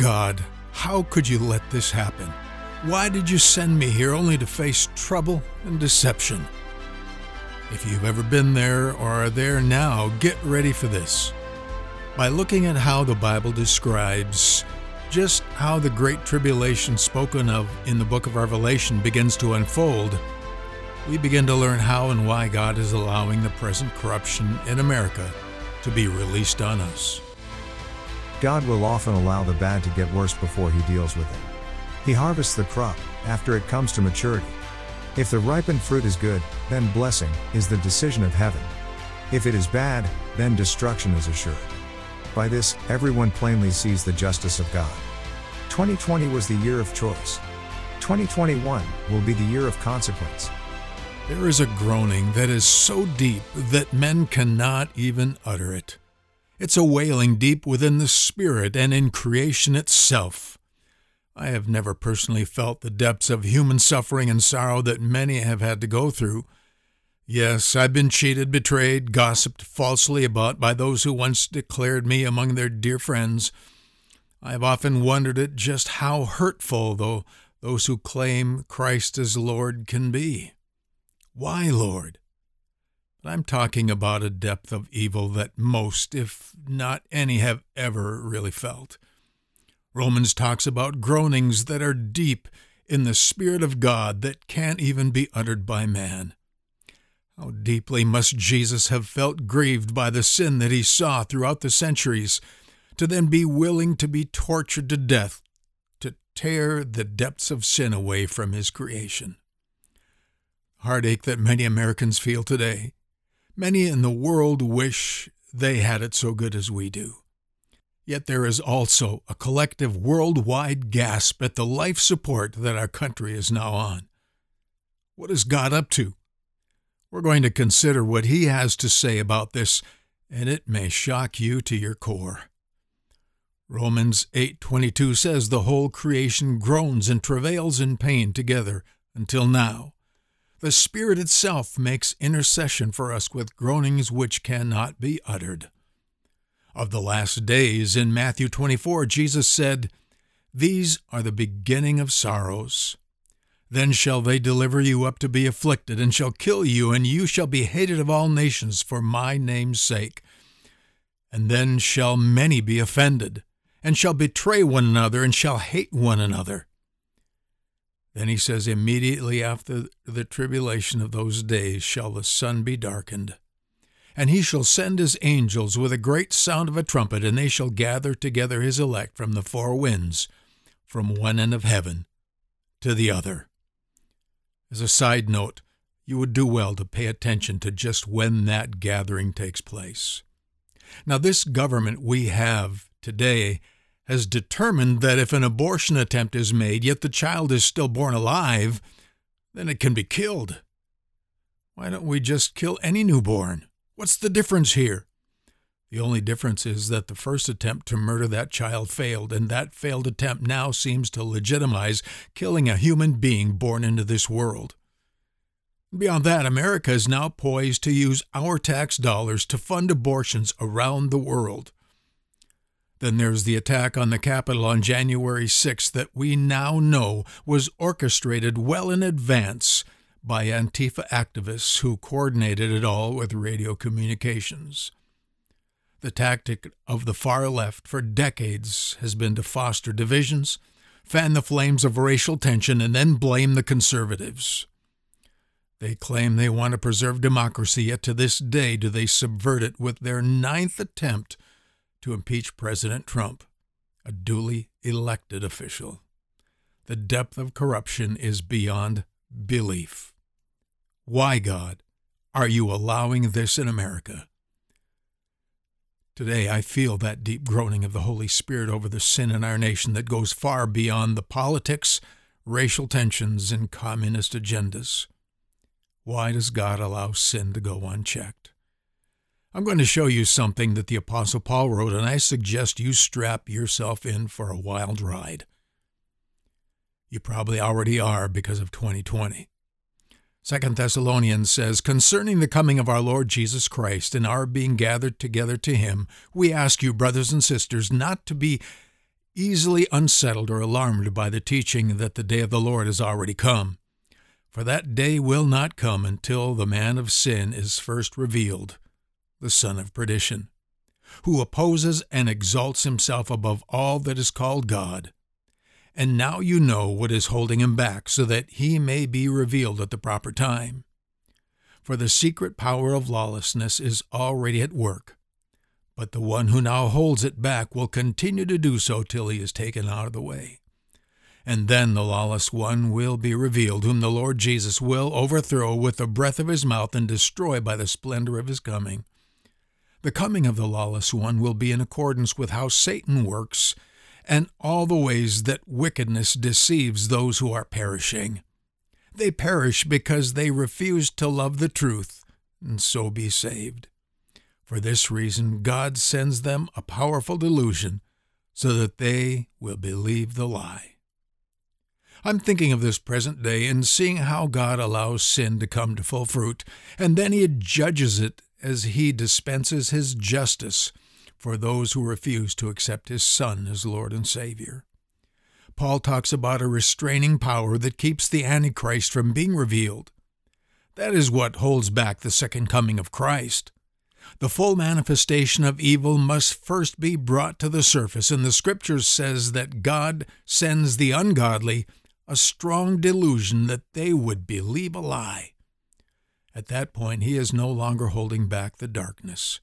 God, how could you let this happen? Why did you send me here only to face trouble and deception? If you've ever been there or are there now, get ready for this. By looking at how the Bible describes just how the Great Tribulation spoken of in the book of Revelation begins to unfold, we begin to learn how and why God is allowing the present corruption in America to be released on us. God will often allow the bad to get worse before he deals with it. He harvests the crop after it comes to maturity. If the ripened fruit is good, then blessing is the decision of heaven. If it is bad, then destruction is assured. By this, everyone plainly sees the justice of God. 2020 was the year of choice. 2021 will be the year of consequence. There is a groaning that is so deep that men cannot even utter it. It's a wailing deep within the Spirit and in creation itself. I have never personally felt the depths of human suffering and sorrow that many have had to go through. Yes, I've been cheated, betrayed, gossiped falsely about by those who once declared me among their dear friends. I've often wondered at just how hurtful, though, those who claim Christ as Lord can be. Why, Lord? But I'm talking about a depth of evil that most, if not any, have ever really felt. Romans talks about groanings that are deep in the Spirit of God that can't even be uttered by man. How deeply must Jesus have felt grieved by the sin that he saw throughout the centuries, to then be willing to be tortured to death, to tear the depths of sin away from his creation. Heartache that many Americans feel today. Many in the world wish they had it so good as we do. Yet there is also a collective worldwide gasp at the life support that our country is now on. What is God up to? We're going to consider what he has to say about this, and it may shock you to your core. Romans 8:22 says the whole creation groans and travails in pain together until now. The Spirit itself makes intercession for us with groanings which cannot be uttered. Of the last days, in Matthew 24, Jesus said, "These are the beginning of sorrows. Then shall they deliver you up to be afflicted, and shall kill you, and you shall be hated of all nations for my name's sake. And then shall many be offended, and shall betray one another, and shall hate one another." Then he says, "Immediately after the tribulation of those days shall the sun be darkened. And he shall send his angels with a great sound of a trumpet, and they shall gather together his elect from the four winds, from one end of heaven to the other." As a side note, you would do well to pay attention to just when that gathering takes place. Now, this government we have today has determined that if an abortion attempt is made, yet the child is still born alive, then it can be killed. Why don't we just kill any newborn? What's the difference here? The only difference is that the first attempt to murder that child failed, and that failed attempt now seems to legitimize killing a human being born into this world. Beyond that, America is now poised to use our tax dollars to fund abortions around the world. Then there's the attack on the Capitol on January 6th that we now know was orchestrated well in advance by Antifa activists who coordinated it all with radio communications. The tactic of the far left for decades has been to foster divisions, fan the flames of racial tension, and then blame the conservatives. They claim they want to preserve democracy, yet to this day do they subvert it with their ninth attempt to impeach President Trump, a duly elected official. The depth of corruption is beyond belief. Why, God, are you allowing this in America? Today, I feel that deep groaning of the Holy Spirit over the sin in our nation that goes far beyond the politics, racial tensions, and communist agendas. Why does God allow sin to go unchecked? I'm going to show you something that the Apostle Paul wrote, and I suggest you strap yourself in for a wild ride. You probably already are because of 2020. 2 Thessalonians says, "Concerning the coming of our Lord Jesus Christ and our being gathered together to him, we ask you, brothers and sisters, not to be easily unsettled or alarmed by the teaching that the day of the Lord has already come. For that day will not come until the man of sin is first revealed, the son of perdition, who opposes and exalts himself above all that is called God. And now you know what is holding him back, so that he may be revealed at the proper time. For the secret power of lawlessness is already at work, but the one who now holds it back will continue to do so till he is taken out of the way. And then the lawless one will be revealed, whom the Lord Jesus will overthrow with the breath of his mouth and destroy by the splendor of his coming. The coming of the lawless one will be in accordance with how Satan works and all the ways that wickedness deceives those who are perishing. They perish because they refuse to love the truth and so be saved. For this reason, God sends them a powerful delusion so that they will believe the lie. I'm thinking of this present day and seeing how God allows sin to come to full fruit, and then he judges it as he dispenses his justice for those who refuse to accept his Son as Lord and Savior. Paul talks about a restraining power that keeps the Antichrist from being revealed. That is what holds back the second coming of Christ. The full manifestation of evil must first be brought to the surface, and the Scripture says that God sends the ungodly a strong delusion that they would believe a lie. At that point, he is no longer holding back the darkness.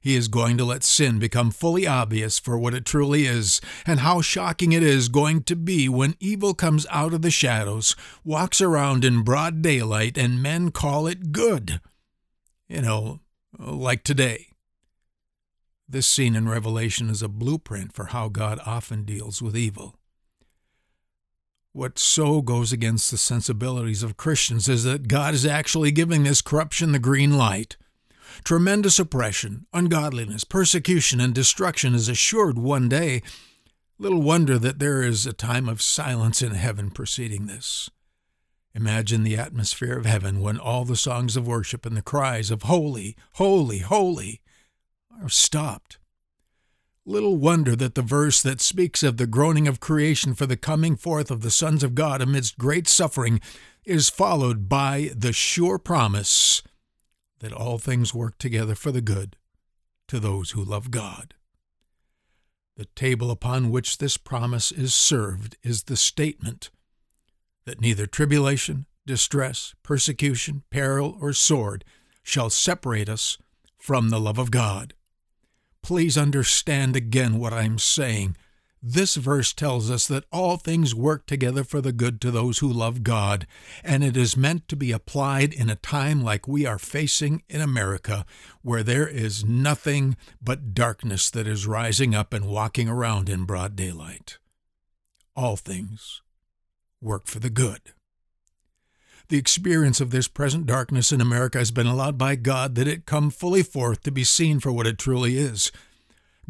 He is going to let sin become fully obvious for what it truly is, and how shocking it is going to be when evil comes out of the shadows, walks around in broad daylight, and men call it good. You know, like today. This scene in Revelation is a blueprint for how God often deals with evil. What so goes against the sensibilities of Christians is that God is actually giving this corruption the green light. Tremendous oppression, ungodliness, persecution, and destruction is assured one day. Little wonder that there is a time of silence in heaven preceding this. Imagine the atmosphere of heaven when all the songs of worship and the cries of holy, holy, holy are stopped. Little wonder that the verse that speaks of the groaning of creation for the coming forth of the sons of God amidst great suffering is followed by the sure promise that all things work together for the good to those who love God. The table upon which this promise is served is the statement that neither tribulation, distress, persecution, peril, or sword shall separate us from the love of God. Please understand again what I'm saying. This verse tells us that all things work together for the good to those who love God, and it is meant to be applied in a time like we are facing in America, where there is nothing but darkness that is rising up and walking around in broad daylight. All things work for the good. The experience of this present darkness in America has been allowed by God that it come fully forth to be seen for what it truly is.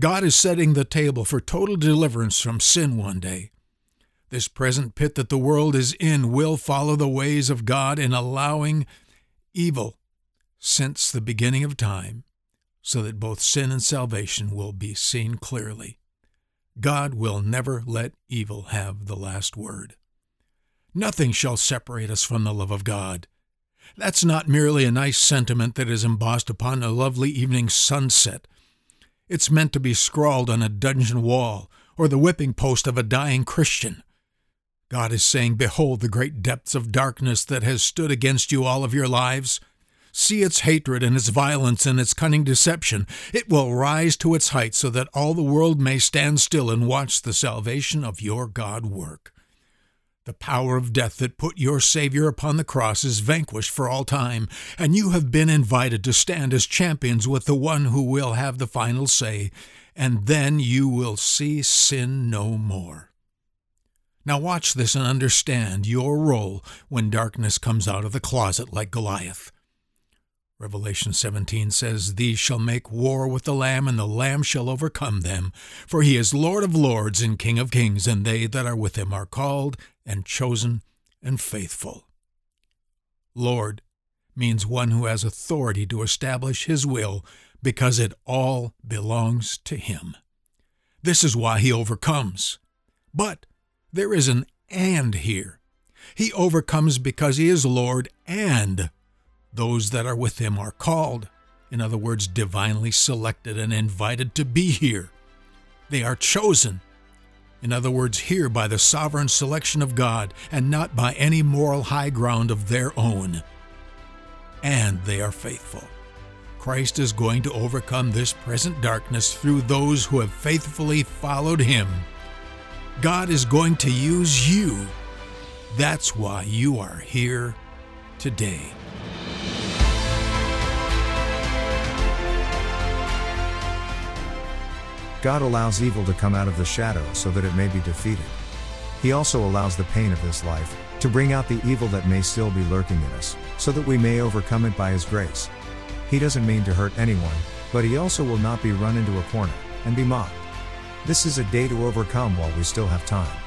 God is setting the table for total deliverance from sin one day. This present pit that the world is in will follow the ways of God in allowing evil since the beginning of time, so that both sin and salvation will be seen clearly. God will never let evil have the last word. Nothing shall separate us from the love of God. That's not merely a nice sentiment that is embossed upon a lovely evening sunset. It's meant to be scrawled on a dungeon wall or the whipping post of a dying Christian. God is saying, behold the great depths of darkness that has stood against you all of your lives. See its hatred and its violence and its cunning deception. It will rise to its height so that all the world may stand still and watch the salvation of your God work. The power of death that put your Savior upon the cross is vanquished for all time, and you have been invited to stand as champions with the one who will have the final say, and then you will see sin no more. Now watch this and understand your role when darkness comes out of the closet like Goliath. Revelation 17 says, "These shall make war with the Lamb, and the Lamb shall overcome them. For he is Lord of lords and King of kings, and they that are with him are called and chosen and faithful." Lord means one who has authority to establish his will because it all belongs to him. This is why he overcomes. But there is an and here. He overcomes because he is Lord and those that are with him are called. In other words, divinely selected and invited to be here. They are chosen. In other words, here by the sovereign selection of God and not by any moral high ground of their own. And they are faithful. Christ is going to overcome this present darkness through those who have faithfully followed him. God is going to use you. That's why you are here today. God allows evil to come out of the shadow so that it may be defeated. He also allows the pain of this life to bring out the evil that may still be lurking in us, so that we may overcome it by His grace. He doesn't mean to hurt anyone, but He also will not be run into a corner and be mocked. This is a day to overcome while we still have time.